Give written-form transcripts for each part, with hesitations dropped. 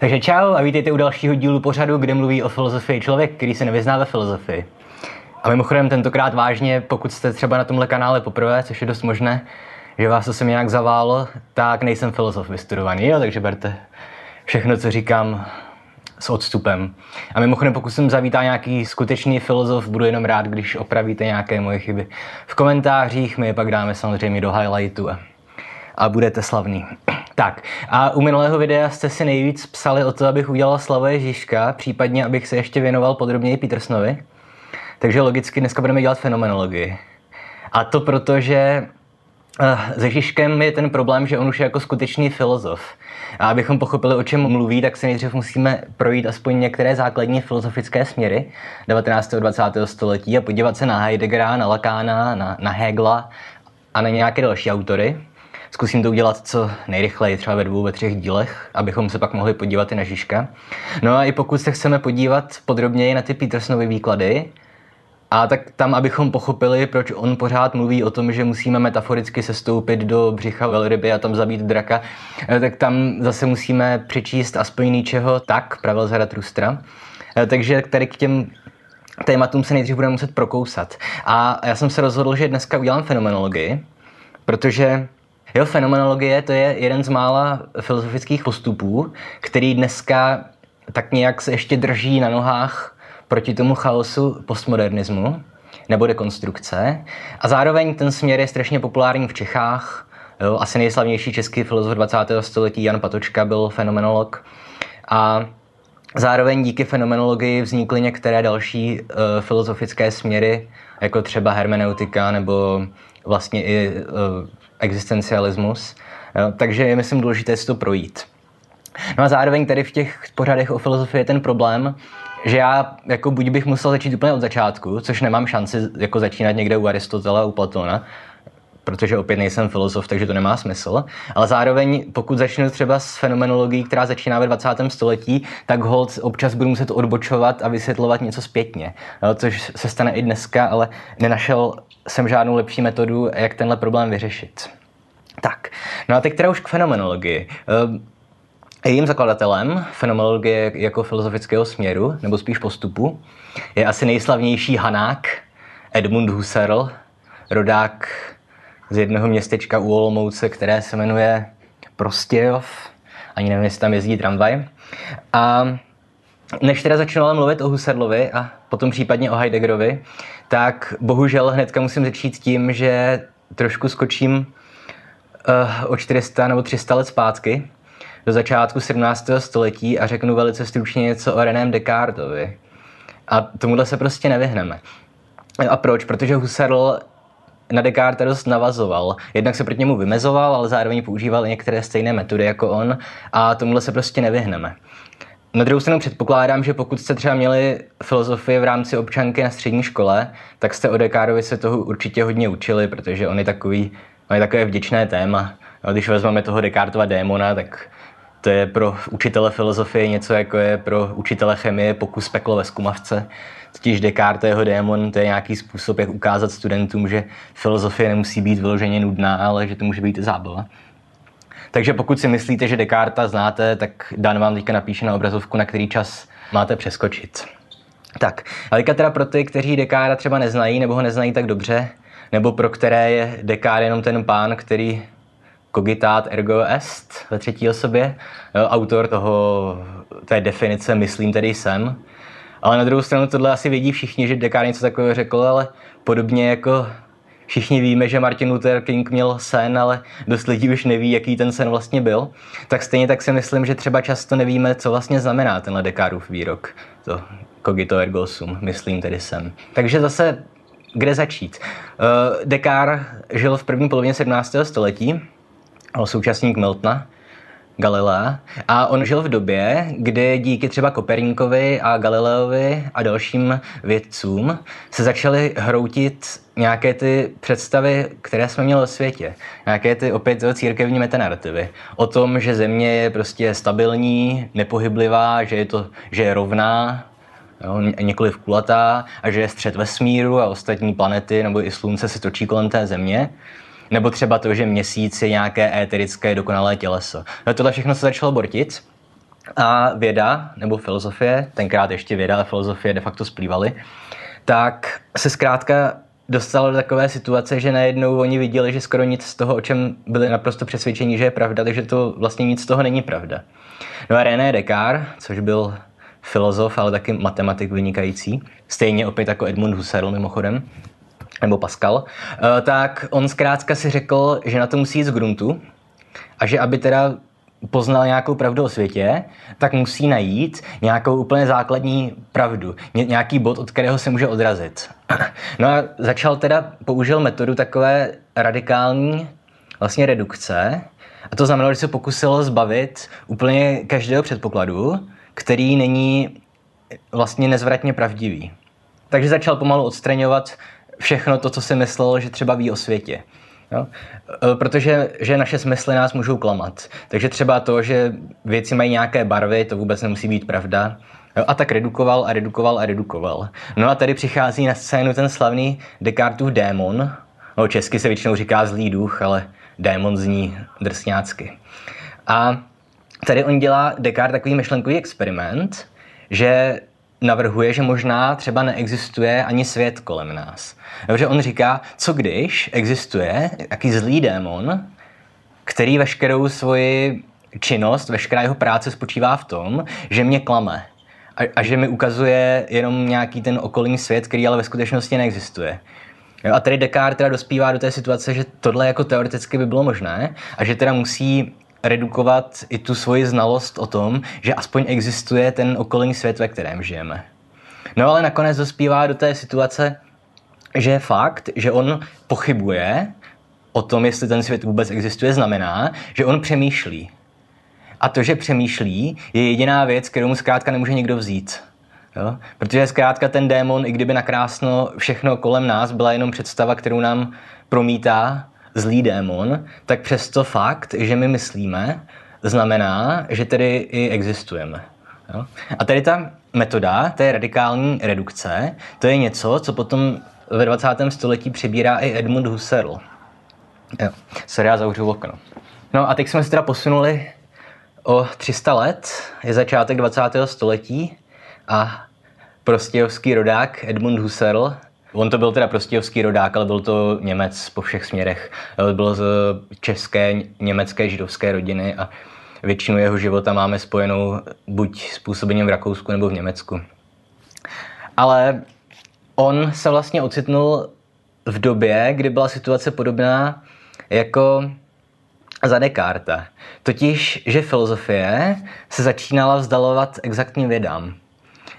Takže čau a vítejte u dalšího dílu pořadu, kde mluví o filozofii člověk, který se nevyzná ve filozofii. A mimochodem tentokrát vážně, pokud jste třeba na tomhle kanále poprvé, což je dost možné, že vás to sem nějak zaválo, tak nejsem filozof vystudovaný, jo, takže berte všechno, co říkám, s odstupem. A mimochodem, pokud jsem zavítá nějaký skutečný filozof, budu jenom rád, když opravíte nějaké moje chyby v komentářích, my je pak dáme samozřejmě do highlightu a budete slavný. Tak, a u minulého videa jste si nejvíc psali o to, abych udělal Slavoje Žižka, případně abych se ještě věnoval podrobněji Petersonovi. Takže logicky dneska budeme dělat fenomenologii. A to proto, že se Žižkem je ten problém, že on už je jako skutečný filozof. A abychom pochopili, o čem mluví, tak se nejdřív musíme projít aspoň některé základní filozofické směry 19. a 20. století a podívat se na Heideggera, na Lacana, na Hegla a na nějaké další autory. Zkusím to udělat co nejrychleji, třeba ve 2, 3 dílech, abychom se pak mohli podívat i na Žižka. No a i pokud se chceme podívat podrobněji na ty Petersonovy výklady, a tak tam, abychom pochopili, proč on pořád mluví o tom, že musíme metaforicky sestoupit do břicha velryby a tam zabít draka, tak tam zase musíme přečíst aspoň Nietzscheho, tak, pravil Zarathustra. Takže tady k těm tématům se nejdřív budeme muset prokousat. A já jsem se rozhodl, že dneska udělám fenomenologii, protože jo, fenomenologie to je jeden z mála filozofických postupů, který dneska tak nějak se ještě drží na nohách proti tomu chaosu postmodernismu nebo dekonstrukce. A zároveň ten směr je strašně populární v Čechách. Jo, asi nejslavnější český filozof 20. století Jan Patočka byl fenomenolog. A zároveň díky fenomenologii vznikly některé další filozofické směry, jako třeba hermeneutika nebo vlastně i existencialismus. Jo, takže je, myslím, důležité si to projít. No a zároveň tady v těch pořadech o filozofii je ten problém, že já jako buď bych musel začít úplně od začátku, což nemám šanci jako začínat někde u Aristotela, u Platona, protože opět nejsem filozof, takže to nemá smysl. Ale zároveň, pokud začnu třeba s fenomenologií, která začíná ve 20. století, tak holt občas budu muset odbočovat a vysvětlovat něco zpětně, no, což se stane i dneska, ale nenašel jsem žádnou lepší metodu, jak tenhle problém vyřešit. Tak, no a teď teda už k fenomenologii. Jejím zakladatelem fenomenologie jako filozofického směru, nebo spíš postupu, je asi nejslavnější Hanák Edmund Husserl, rodák z jednoho městečka u Olomouce, které se jmenuje Prostějov. Ani nevím, jestli tam jezdí tramvaj. A než teda začnu ale mluvit o Husserlovi a potom případně o Heideggerovi, tak bohužel hnedka musím začít tím, že trošku skočím o 400 nebo 300 let zpátky do začátku 17. století a řeknu velice stručně něco o René Descartovi. A tomuhle se prostě nevyhneme. A proč? Protože Husserl na Descartes dost navazoval. Jednak se proti němu vymezoval, ale zároveň používal i některé stejné metody jako on a tomuhle se prostě nevyhneme. Na druhou stranu předpokládám, že pokud jste třeba měli filozofii v rámci občanky na střední škole, tak jste o Descartovi se toho určitě hodně učili, protože on je takové vděčné téma. A když vezmeme toho Descartova démona, tak to je pro učitele filozofie něco, jako je pro učitele chemie pokus peklo ve zkumavce. Totiž Descartes, jeho démon, to je nějaký způsob, jak ukázat studentům, že filozofie nemusí být vyloženě nudná, ale že to může být i zábava. Takže pokud si myslíte, že Descarta znáte, tak Dan vám teďka napíše na obrazovku, na který čas máte přeskočit. Tak, a teďka teda pro ty, kteří Descarta třeba neznají, nebo ho neznají tak dobře, nebo pro které je Descartes jenom ten pán, který cogitát ergo est ve třetí osobě, autor té definice myslím tedy jsem. Ale na druhou stranu tohle asi vědí všichni, že Descartes něco takového řekl, ale podobně jako všichni víme, že Martin Luther King měl sen, ale dost lidí už neví, jaký ten sen vlastně byl. Tak stejně tak si myslím, že třeba často nevíme, co vlastně znamená tenhle Descartův výrok. To cogito ergo sum, myslím tedy jsem. Takže zase, kde začít? Descartes žil v první polovině 17. století, současník Miltona, Galilea, a on žil v době, kdy díky třeba Koperníkovi a Galileovi a dalším vědcům se začaly hroutit nějaké ty představy, které jsme měli o světě. Nějaké ty opět církevní metanarrativy. O tom, že Země je prostě stabilní, nepohyblivá, že je rovná, jo, nikoliv kulatá, a že je střed vesmíru a ostatní planety nebo i slunce se točí kolem té Země. Nebo třeba to, že Měsíc je nějaké éterické dokonalé těleso. No tohle všechno se začalo bortit a věda nebo filozofie, tenkrát ještě věda a filozofie de facto splývaly, tak se zkrátka dostalo do takové situace, že najednou oni viděli, že skoro nic z toho, o čem byli naprosto přesvědčeni, že je pravda, takže to vlastně nic z toho není pravda. No a René Descartes, což byl filozof, ale taky matematik vynikající, stejně opět jako Edmund Husserl mimochodem, nebo Pascal, tak on zkrátka si řekl, že na to musí jít z gruntu a že aby teda poznal nějakou pravdu o světě, tak musí najít nějakou úplně základní pravdu, nějaký bod, od kterého se může odrazit. No a začal teda, použil metodu takové radikální vlastně redukce a to znamenalo, že se pokusil zbavit úplně každého předpokladu, který není vlastně nezvratně pravdivý. Takže začal pomalu odstraňovat všechno to, co si myslel, že třeba ví o světě. Jo? Protože že naše smysly nás můžou klamat. Takže třeba to, že věci mají nějaké barvy, to vůbec nemusí být pravda. Jo? A tak redukoval a redukoval a redukoval. No a tady přichází na scénu ten slavný Descartův démon. No, česky se většinou říká zlý duch, ale démon zní drsňácky. A tady on dělá Descartes takový myšlenkový experiment, že navrhuje, že možná třeba neexistuje ani svět kolem nás. Protože on říká, co když existuje jaký zlý démon, který veškerou svoji činnost, veškerá jeho práce spočívá v tom, že mě klame a že mi ukazuje jenom nějaký ten okolní svět, který ale ve skutečnosti neexistuje. Jo, a tady Descartes teda dospívá do té situace, že tohle jako teoreticky by bylo možné a že teda musí redukovat i tu svoji znalost o tom, že aspoň existuje ten okolní svět, ve kterém žijeme. No ale nakonec dospívá do té situace, že fakt, že on pochybuje o tom, jestli ten svět vůbec existuje, znamená, že on přemýšlí. A to, že přemýšlí, je jediná věc, kterou mu zkrátka nemůže nikdo vzít. Jo? Protože zkrátka ten démon, i kdyby nakrásno všechno kolem nás byla jenom představa, kterou nám promítá zlý démon, tak přesto fakt, že my myslíme, znamená, že tedy i existujeme. Jo? A tady ta metoda té radikální redukce, to je něco, co potom ve 20. století přebírá i Edmund Husserl. Jo, sorry, já zavřu okno. No a teď jsme se teda posunuli o 300 let, je začátek 20. století a prostějovský rodák Edmund Husserl, on to byl teda prostějovský rodák, ale byl to Němec po všech směrech. Byl z české, německé, židovské rodiny a většinu jeho života máme spojenou buď způsobením v Rakousku nebo v Německu. Ale on se vlastně ocitnul v době, kdy byla situace podobná jako za Descartes. Totiž, že filozofie se začínala vzdalovat exaktním vědám.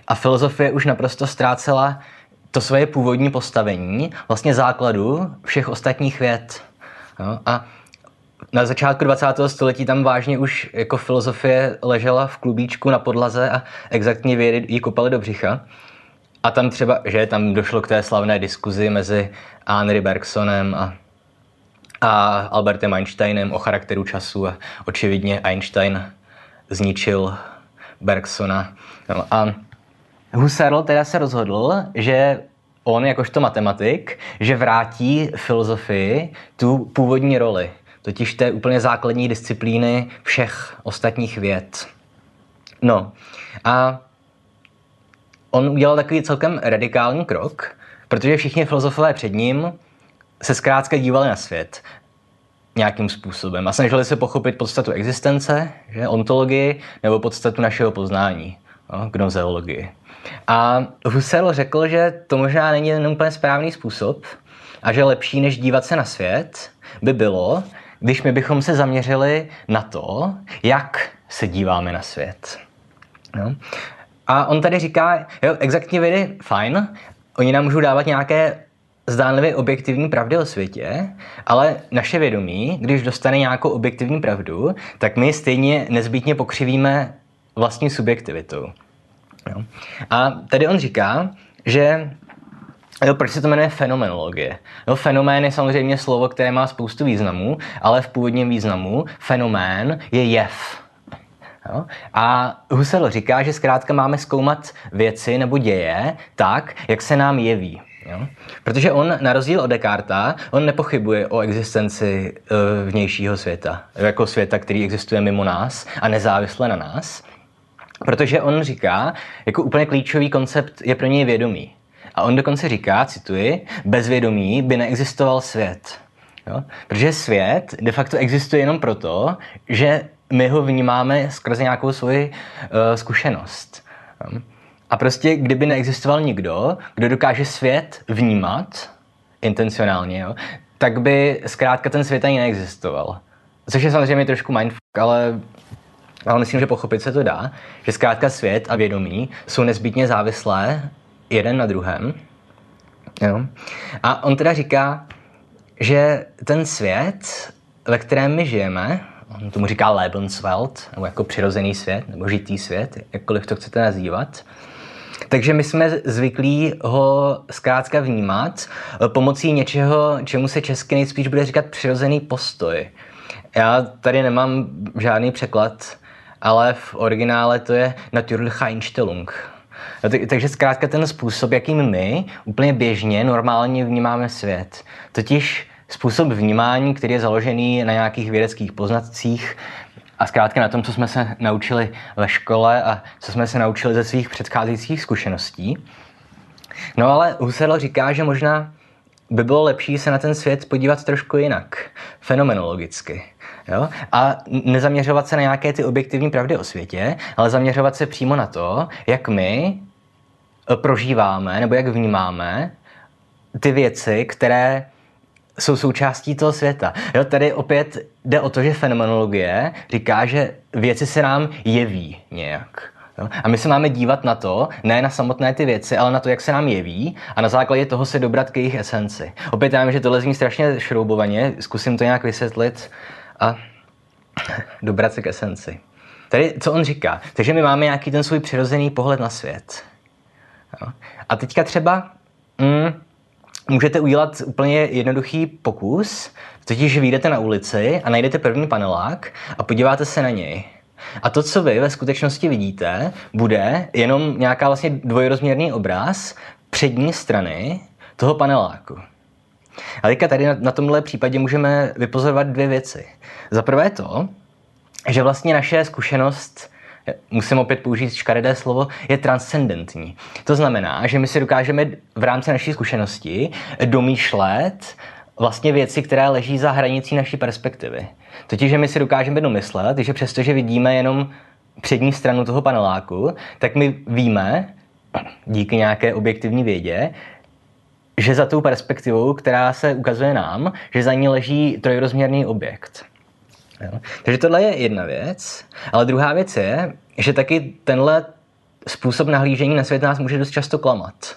A filozofie už naprosto ztrácela to svoje původní postavení, vlastně základu všech ostatních věd. Jo? A na začátku 20. století tam vážně už jako filozofie ležela v klubíčku na podlaze a exaktní vědy ji kopaly do břicha. A tam třeba, že tam došlo k té slavné diskuzi mezi Henri Bergsonem a Albertem Einsteinem o charakteru času a očividně Einstein zničil Bergsona. Jo? A Husserl teda se rozhodl, že on, jakožto matematik, že vrátí filozofii tu původní roli, totiž té úplně základní disciplíny všech ostatních věd. No a on udělal takový celkem radikální krok, protože všichni filozofové před ním se zkrátka dívali na svět nějakým způsobem a snažili se pochopit podstatu existence, že, ontologii nebo podstatu našeho poznání, no, gnoseologii. A Husserl řekl, že to možná není ten úplně správný způsob a že lepší, než dívat se na svět, by bylo, když my bychom se zaměřili na to, jak se díváme na svět. No. A on tady říká, jo, exaktní vědy, fajn, oni nám můžou dávat nějaké zdánlivě objektivní pravdy o světě, ale naše vědomí, když dostane nějakou objektivní pravdu, tak my stejně nezbytně pokřivíme vlastní subjektivitou. Jo. A tady on říká, že jo, proč se to jmenuje fenomenologie? No, fenomén je samozřejmě slovo, které má spoustu významů, ale v původním významu fenomén je jev. Jo. A Husserl říká, že zkrátka máme zkoumat věci nebo děje tak, jak se nám jeví. Jo. Protože on, na rozdíl od Descartes, on nepochybuje o existenci vnějšího světa, jako světa, který existuje mimo nás a nezávisle na nás. Protože on říká, jako úplně klíčový koncept je pro něj vědomí. A on dokonce říká, cituji, bez vědomí by neexistoval svět. Jo? Protože svět de facto existuje jenom proto, že my ho vnímáme skrze nějakou svoji zkušenost. Jo? A prostě kdyby neexistoval nikdo, kdo dokáže svět vnímat intencionálně, jo, tak by zkrátka ten svět ani neexistoval. Což je samozřejmě trošku mindfuck, ale myslím, že pochopit se to dá, že zkrátka svět a vědomí jsou nezbytně závislé jeden na druhém. Jo. A on teda říká, že ten svět, ve kterém my žijeme, on tomu říká Lebenswelt, nebo jako přirozený svět, nebo žitý svět, jakkoliv to chcete nazývat. Takže my jsme zvyklí ho zkrátka vnímat pomocí něčeho, čemu se česky nejspíš bude říkat přirozený postoj. Já tady nemám žádný překlad, ale v originále to je natürliche Einstellung. Takže zkrátka ten způsob, jakým my úplně běžně, normálně vnímáme svět. Totiž způsob vnímání, který je založený na nějakých vědeckých poznatcích a zkrátka na tom, co jsme se naučili ve škole a co jsme se naučili ze svých předcházejících zkušeností. No ale Husserl říká, že možná by bylo lepší se na ten svět podívat trošku jinak, fenomenologicky. Jo? A nezaměřovat se na nějaké ty objektivní pravdy o světě, ale zaměřovat se přímo na to, jak my prožíváme nebo jak vnímáme ty věci, které jsou součástí toho světa. Jo, tady opět jde o to, že fenomenologie říká, že věci se nám jeví nějak. Jo? A my se máme dívat na to, ne na samotné ty věci, ale na to, jak se nám jeví a na základě toho se dobrat k jejich esenci. Opět já vím, že tohle zní strašně šroubovaně, zkusím to nějak vysvětlit a dobrat se k esenci. Tady, co on říká? Takže my máme nějaký ten svůj přirozený pohled na svět. Jo? A teďka třeba můžete udělat úplně jednoduchý pokus, totiž vyjdete na ulici a najdete první panelák a podíváte se na něj. A to, co vy ve skutečnosti vidíte, bude jenom nějaká vlastně dvojrozměrný obraz přední strany toho paneláku. A teďka tady na tomhle případě můžeme vypozorovat dvě věci. Za prvé to, že vlastně naše zkušenost, musím opět použít škaredé slovo, je transcendentní. To znamená, že my si dokážeme v rámci naší zkušenosti domýšlet vlastně věci, které leží za hranicí naší perspektivy. Totiž, že my si dokážeme domyslet, že přestože vidíme jenom přední stranu toho paneláku, tak my víme, díky nějaké objektivní vědě, že za tou perspektivou, která se ukazuje nám, že za ní leží trojrozměrný objekt. Jo? Takže tohle je jedna věc, ale druhá věc je, že taky tenhle způsob nahlížení na svět nás může dost často klamat.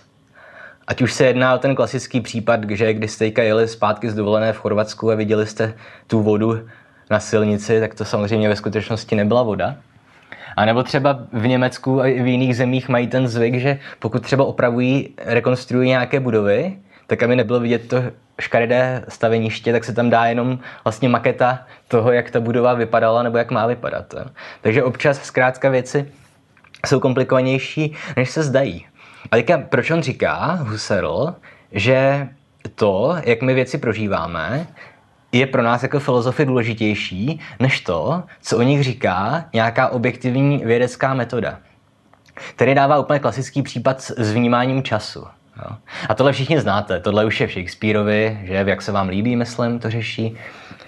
Ať už se jedná o ten klasický případ, že když jste jeli zpátky z dovolené v Chorvatsku a viděli jste tu vodu na silnici, tak to samozřejmě ve skutečnosti nebyla voda. A nebo třeba v Německu a v jiných zemích mají ten zvyk, že pokud třeba opravují, rekonstruují nějaké budovy, tak aby nebylo vidět to škaredé staveniště, tak se tam dá jenom vlastně maketa toho, jak ta budova vypadala nebo jak má vypadat. Takže občas zkrátka věci jsou komplikovanější, než se zdají. A teďka, proč on říká, Husserl, že to, jak my věci prožíváme, je pro nás jako filozofy důležitější, než to, co o nich říká nějaká objektivní vědecká metoda. Tady dává úplně klasický případ s vnímáním času. Jo. A tohle všichni znáte, tohle už je v Shakespeareovi, že jak se vám líbí, myslím, to řeší.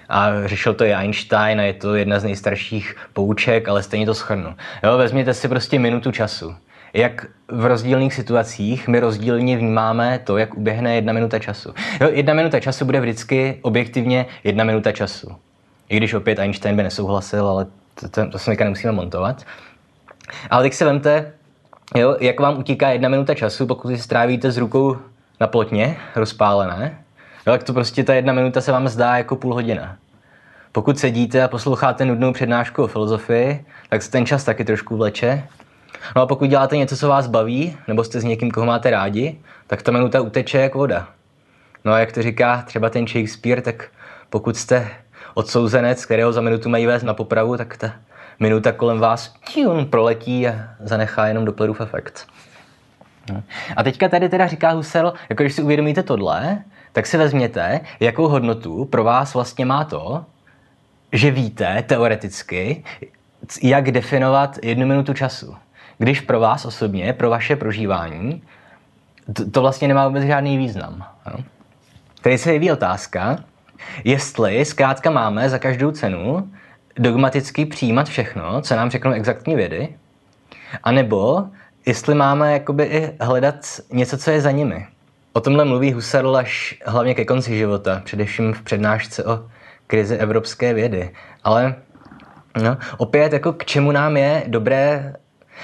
A řešil to i Einstein a je to jedna z nejstarších pouček, ale stejně to shrnu. Jo, vezměte si prostě minutu času. Jak v rozdílných situacích my rozdílně vnímáme to, jak uběhne jedna minuta času. Jo, jedna minuta času bude vždycky objektivně jedna minuta času. I když opět Einstein by nesouhlasil, ale to se nemusíme montovat. Ale teď se vemte, jo, jak vám utíká jedna minuta času, pokud si strávíte s rukou na plotně, rozpálené, jo, tak to prostě ta jedna minuta se vám zdá jako půl hodina. Pokud sedíte a posloucháte nudnou přednášku o filozofii, tak se ten čas taky trošku vleče. No a pokud děláte něco, co vás baví, nebo jste s někým, koho máte rádi, tak ta minuta uteče jak voda. No a jak to říká třeba ten Shakespeare, tak pokud jste odsouzenec, kterého za minutu mají vést na popravu, tak ta minuta kolem vás proletí a zanechá jenom Dopplerův efekt. A teďka tady teda říká Husserl, jako když si uvědomíte tohle, tak si vezměte, jakou hodnotu pro vás vlastně má to, že víte teoreticky, jak definovat jednu minutu času. když pro vás osobně, pro vaše prožívání, to vlastně nemá vůbec žádný význam. Jo? Tady se jeví otázka, jestli zkrátka máme za každou cenu dogmaticky přijímat všechno, co nám řeknou exaktní vědy, anebo jestli máme jakoby i hledat něco, co je za nimi. O tomhle mluví Husserl až hlavně ke konci života, především v přednášce o krizi evropské vědy. Ale no, opět, jako k čemu nám je dobré,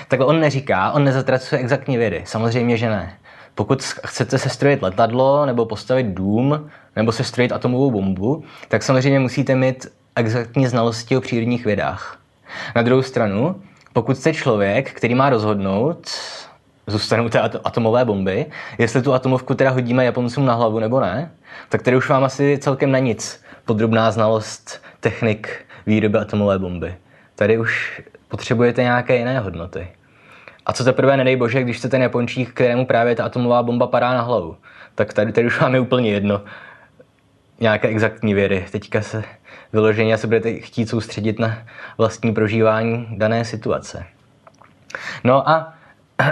takhle on neříká, on nezatracuje exaktní vědy, samozřejmě, že ne. Pokud chcete sestrojit letadlo, nebo postavit dům, nebo sestrojit atomovou bombu, tak samozřejmě musíte mít exaktní znalosti o přírodních vědách. Na druhou stranu, pokud jste člověk, který má rozhodnout, zůstanou té atomové bomby, jestli tu atomovku teda hodíme Japoncům na hlavu nebo ne, tak tady už vám asi celkem na nic podrobná znalost technik výroby atomové bomby. Tady už potřebujete nějaké jiné hodnoty. A co teprve, nedej bože, když jste ten Japončík, kterému právě ta atomová bomba padá na hlavu, tak tady už vám je úplně jedno. Nějaké exaktní vědy. Teďka se vyloženě se budete chtít soustředit na vlastní prožívání dané situace. No a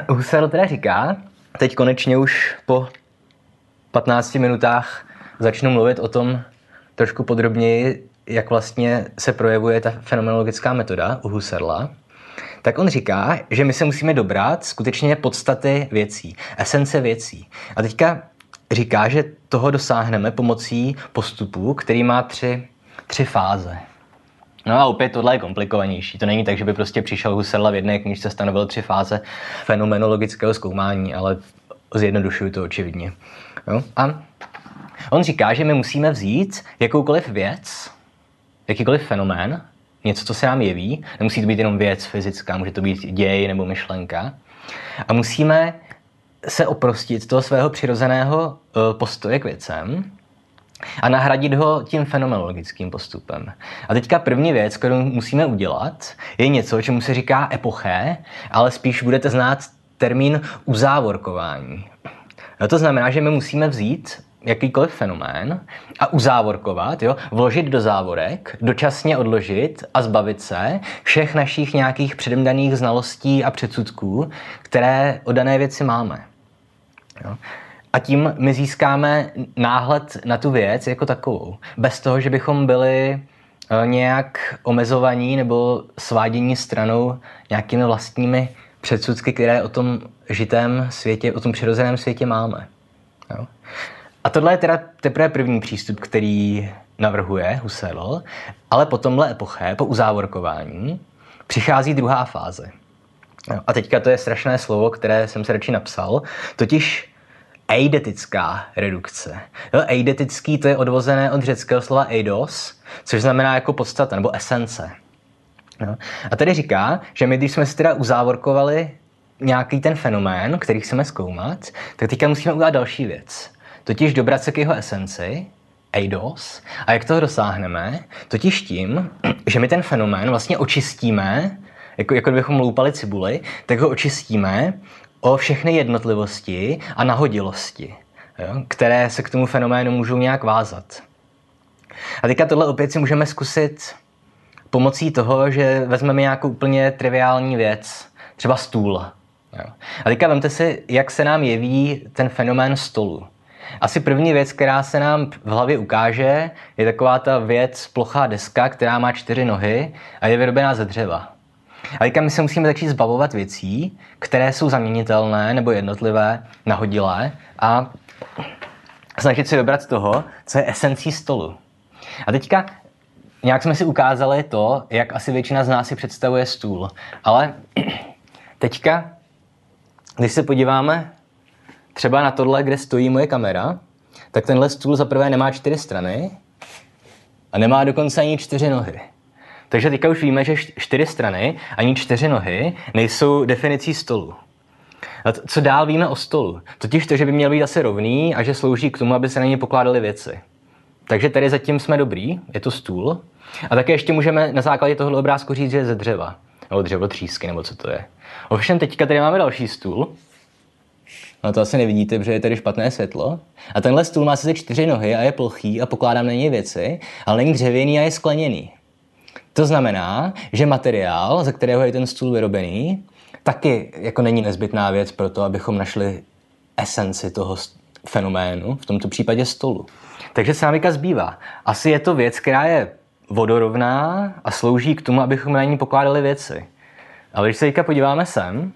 Husserl teda říká, teď konečně už po 15 minutách začnu mluvit o tom trošku podrobněji, jak vlastně se projevuje ta fenomenologická metoda u Husserla, tak on říká, že my se musíme dobrat skutečně podstaty věcí, esence věcí. A teďka říká, že toho dosáhneme pomocí postupu, který má tři fáze. No a opět tohle je komplikovanější. To není tak, že by prostě přišel Husserl v jedné knižce stanovil 3 fáze fenomenologického zkoumání, ale zjednodušuju to očividně. Jo? A on říká, že my musíme vzít jakoukoliv věc, jakýkoliv fenomén, něco, co se nám jeví, nemusí to být jenom věc fyzická, může to být děj nebo myšlenka, a musíme se oprostit toho svého přirozeného postoje k věcem a nahradit ho tím fenomenologickým postupem. A teďka první věc, kterou musíme udělat, je něco, čemu se říká epoché, ale spíš budete znát termín uzávorkování. No to znamená, že my musíme vzít jakýkoliv fenomén a uzávorkovat, jo? Vložit do závorek, dočasně odložit a zbavit se všech našich nějakých předem daných znalostí a předsudků, které o dané věci máme. Jo? A tím my získáme náhled na tu věc jako takovou. Bez toho, že bychom byli nějak omezovaní nebo svádění stranou nějakými vlastními předsudky, které o tom žitém světě, o tom přirozeném světě máme. Jo? A tohle je teda teprve první přístup, který navrhuje Husserl, ale po tomhle epoché, po uzávorkování, přichází druhá fáze. Jo? A teďka to je strašné slovo, které jsem se radši napsal, totiž eidetická redukce. Jo, eidetický, to je odvozené od řeckého slova eidos, což znamená jako podstata nebo esence. Jo. A tady říká, že my, když jsme si teda uzávorkovali nějaký ten fenomén, který chceme zkoumat, tak teďka musíme udělat další věc. Totiž dobrat se k jeho esenci, eidos, a jak toho dosáhneme, totiž tím, že my ten fenomén vlastně očistíme, jako kdybychom loupali cibuli, tak ho očistíme o všechny jednotlivosti a nahodilosti, jo, které se k tomu fenoménu můžou nějak vázat. A teďka tohle opět si můžeme zkusit pomocí toho, že vezmeme nějakou úplně triviální věc, třeba stůl. Jo. A teďka vemte si, jak se nám jeví ten fenomén stolu. Asi první věc, která se nám v hlavě ukáže, je taková ta věc, plochá deska, která má 4 nohy a je vyrobená ze dřeva. A teďka my se musíme začít zbavovat věcí, které jsou zaměnitelné nebo jednotlivé, nahodilé a snažit se dobrat toho, co je esencí stolu. A teďka nějak jsme si ukázali to, jak asi většina z nás si představuje stůl. Ale teďka, když se podíváme třeba na tohle, kde stojí moje kamera, tak tenhle stůl zaprvé nemá 4 strany a nemá dokonce ani 4 nohy. Takže teďka už víme, že 4 strany ani 4 nohy nejsou definicí stolu. A co dál víme o stolu? Totiž to, že by měl být asi rovný a že slouží k tomu, aby se na něj pokládaly věci. Takže tady zatím jsme dobrý, je to stůl. A také ještě můžeme na základě tohoto obrázku říct, že je ze dřeva. Nebo dřevotřísky, nebo co to je. Ovšem teďka tady máme další stůl. No to asi nevidíte, protože je tady špatné světlo. A tenhle stůl má sice 4 nohy a je plochý a pokládám na něj věci, ale není dřevěný a je skleněný. To znamená, že materiál, ze kterého je ten stůl vyrobený, taky jako není nezbytná věc pro to, abychom našli esenci toho fenoménu, v tomto případě stolu. Takže ceramika zbývá. Asi je to věc, která je vodorovná a slouží k tomu, abychom na ní pokládali věci. Ale když se teďka podíváme sem,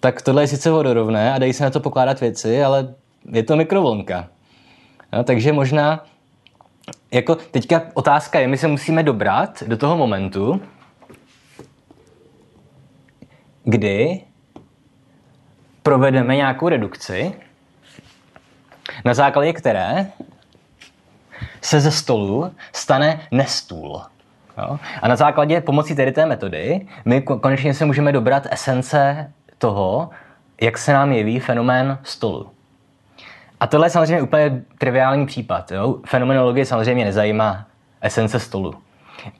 tak tohle je sice vodorovné a dají se na to pokládat věci, ale je to mikrovlnka. No, takže možná, jako teďka otázka je, my se musíme dobrat do toho momentu, kdy provedeme nějakou redukci, na základě které se ze stolu stane nestůl. Jo? A na základě pomocí tedy té metody my konečně se můžeme dobrat esence toho, jak se nám jeví fenomén stolu. A tohle je samozřejmě úplně triviální případ. Jo? Fenomenologie samozřejmě nezajímá esence stolu.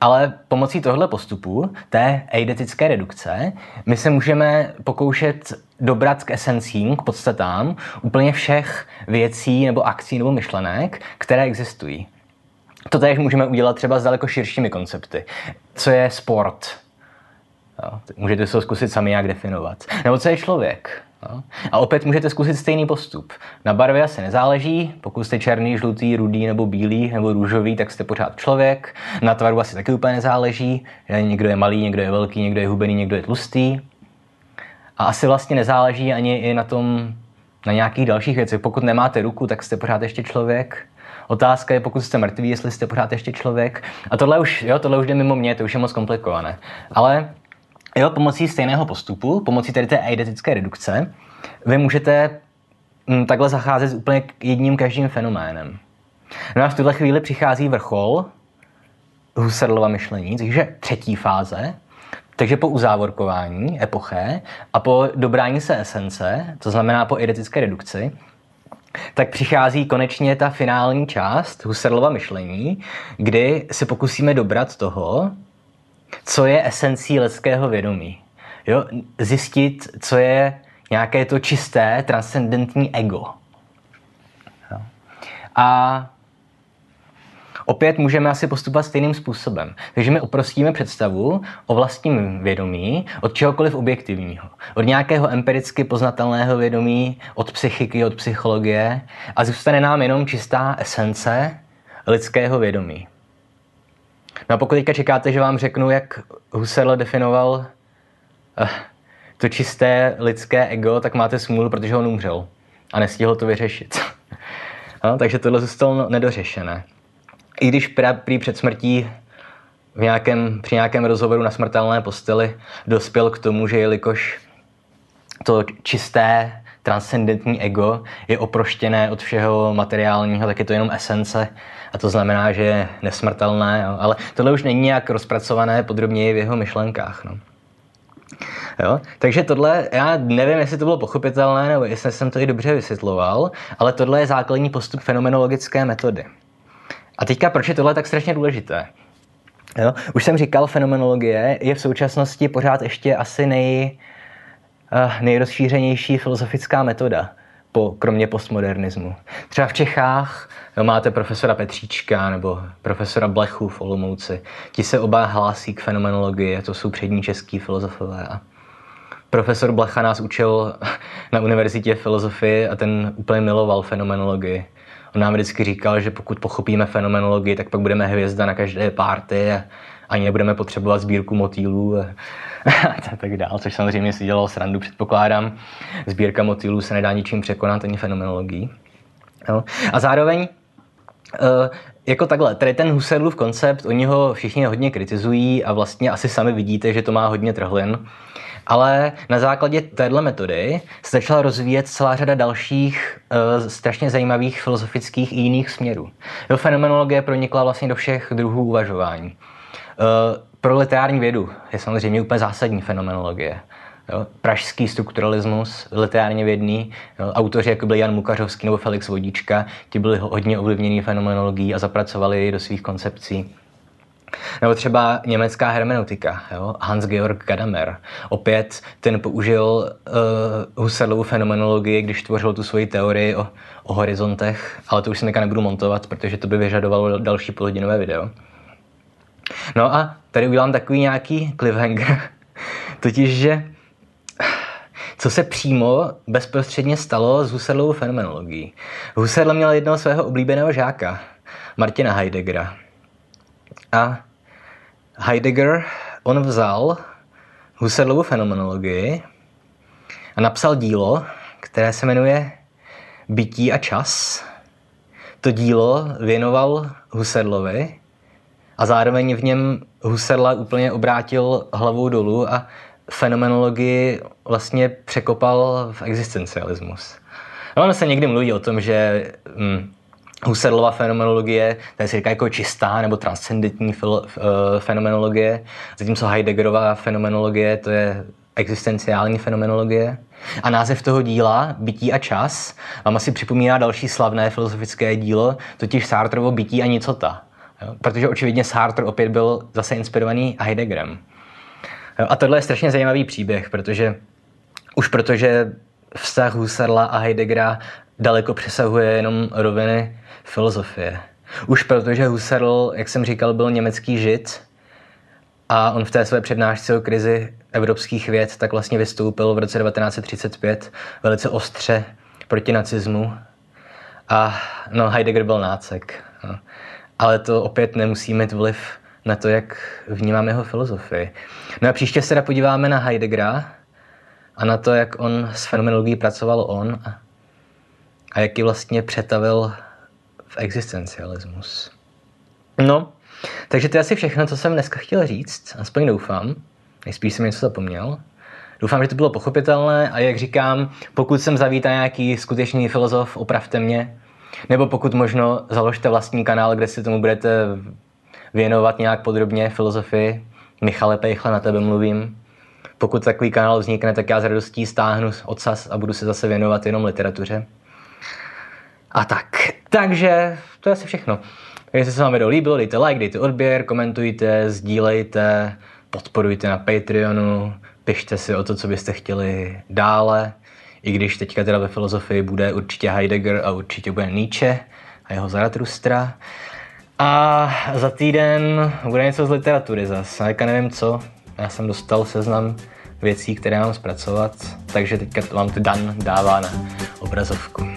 Ale pomocí tohle postupu, té eidetické redukce, my se můžeme pokoušet dobrat k esencím, k podstatám úplně všech věcí nebo akcí nebo myšlenek, které existují. To též můžeme udělat třeba s daleko širšími koncepty. Co je sport? Jo, můžete se ho zkusit sami nějak definovat. Nebo co je člověk? Jo. A opět můžete zkusit stejný postup. Na barvě asi nezáleží, pokud jste černý, žlutý, rudý nebo bílý nebo růžový, tak jste pořád člověk. Na tvaru asi taky úplně nezáleží, někdo je malý, někdo je velký, někdo je hubený, někdo je tlustý. A asi vlastně nezáleží ani i na tom, na nějakých dalších věcech. Pokud nemáte ruku, tak jste pořád ještě člověk. Otázka je, pokud jste mrtví, jestli jste pořád ještě člověk. A tohle už jde mimo mě, to už je moc komplikované. Ale jo, pomocí stejného postupu, pomocí tedy té eidetické redukce, vy můžete takhle zacházet s úplně jedním každým fenoménem. No a v tuhle chvíli přichází vrchol Husserlova myšlení, takže třetí fáze, takže po uzávorkování epoché a po dobrání se esence, to znamená po eidetické redukci, tak přichází konečně ta finální část Husserlova myšlení, kdy se pokusíme dobrat toho, co je esencí lidského vědomí. Jo? Zjistit, co je nějaké to čisté, transcendentní ego. Jo? A opět můžeme asi postupovat stejným způsobem. Takže my oprostíme představu o vlastním vědomí od čehokoliv objektivního. Od nějakého empiricky poznatelného vědomí, od psychiky, od psychologie a zůstane nám jenom čistá esence lidského vědomí. No a pokud teďka čekáte, že vám řeknu, jak Husserl definoval to čisté lidské ego, tak máte smůlu, protože on umřel a nestihl to vyřešit. No, takže tohle zůstalo nedořešené. I když prý před smrtí při nějakém rozhovoru na smrtelné posteli dospěl k tomu, že jelikož to čisté transcendentní ego je oproštěné od všeho materiálního, tak je to jenom esence a to znamená, že je nesmrtelné, jo. Ale tohle už není nějak rozpracované podrobněji v jeho myšlenkách. No. Jo? Takže tohle, já nevím, jestli to bylo pochopitelné nebo jestli jsem to i dobře vysvětloval, ale tohle je základní postup fenomenologické metody. A teďka, proč je tohle tak strašně důležité? Jo? Už jsem říkal, fenomenologie je v současnosti pořád ještě asi nejrozšířenější filozofická metoda, kromě postmodernismu. Třeba v Čechách máte profesora Petříčka nebo profesora Blechu v Olomouci. Ti se oba hlásí k fenomenologii, to jsou přední český filozofové. A profesor Blecha nás učil na univerzitě filozofii a ten úplně miloval fenomenologii. On nám vždycky říkal, že pokud pochopíme fenomenologii, tak pak budeme hvězda na každé párty a ani nebudeme potřebovat sbírku motýlů a tak dál, což samozřejmě si dělal srandu, předpokládám. Sbírka motýlů se nedá ničím překonat, ani fenomenologií. Jo. A zároveň, jako takhle, tady ten Husserlův koncept, oni ho všichni hodně kritizují a vlastně asi sami vidíte, že to má hodně trhlin. Ale na základě téhle metody se začala rozvíjet celá řada dalších strašně zajímavých filozofických i jiných směrů. Jo, fenomenologie pronikla vlastně do všech druhů uvažování. Pro literární vědu je samozřejmě úplně zásadní fenomenologie. Jo, pražský strukturalismus, literárně vědný, jo, autoři jako byl Jan Mukařovský nebo Felix Vodíčka, ti byli hodně ovlivněni fenomenologií a zapracovali ji do svých koncepcí. Nebo třeba německá hermeneutika, jo? Hans-Georg Gadamer. Opět ten použil Husserlovu fenomenologii, když tvořil tu svoji teorii o horizontech, ale to už si nebudu montovat, protože to by vyžadovalo další půlhodinové video. No a tady udělám takový nějaký cliffhanger. Totiž, že co se přímo bezprostředně stalo s Husserlovou fenomenologií. Husserl měl jednoho svého oblíbeného žáka, Martina Heideggera. A Heidegger, on vzal Husserlovu fenomenologii a napsal dílo, které se jmenuje Bytí a čas. To dílo věnoval Husserlovi a zároveň v něm Husserla úplně obrátil hlavou dolů a fenomenologii vlastně překopal v existencialismus. No, ono se někdy mluví o tom, že Husserlova fenomenologie, to je si říká jako čistá nebo transcendentní fenomenologie, zatímco Heideggerova fenomenologie, to je existenciální fenomenologie. A název toho díla, Bytí a čas, vám asi připomíná další slavné filozofické dílo, totiž Sartrovo Bytí a nicota. Jo? Protože očividně Sartre opět byl zase inspirovaný Heideggerem. Jo? A tohle je strašně zajímavý příběh, protože vztah Husserla a Heideggera daleko přesahuje jenom roviny filozofie. Už protože Husserl, jak jsem říkal, byl německý žid a on v té své přednášce o krizi evropských věd tak vlastně vystoupil v roce 1935 velice ostře proti nacismu. A no, Heidegger byl nácek. No. Ale to opět nemusí mít vliv na to, jak vnímáme jeho filozofii. No a příště se teda podíváme na Heideggera a na to, jak on s fenomenologií pracoval on a jak ji vlastně přetavil v existencialismus. No, takže to je asi všechno, co jsem dneska chtěl říct, aspoň doufám. Nejspíš jsem něco zapomněl. Doufám, že to bylo pochopitelné a jak říkám, pokud jsem zavítal nějaký skutečný filozof, opravte mě. Nebo pokud možno založte vlastní kanál, kde si tomu budete věnovat nějak podrobně filozofii. Michale Pejchle, na tebe mluvím. Pokud takový kanál vznikne, tak já s radostí stáhnu odsaz a budu se zase věnovat jenom literatuře. A tak. Takže to je asi všechno. Jestli se vám video líbilo, dejte like, dejte odběr, komentujte, sdílejte, podporujte na Patreonu, pište si o to, co byste chtěli dále, i když teďka teda ve filozofii bude určitě Heidegger a určitě bude Nietzsche a jeho Zarathustra. A za týden bude něco z literatury zase, já nevím co, já jsem dostal seznam věcí, které mám zpracovat, takže teďka vám to Dan dává na obrazovku.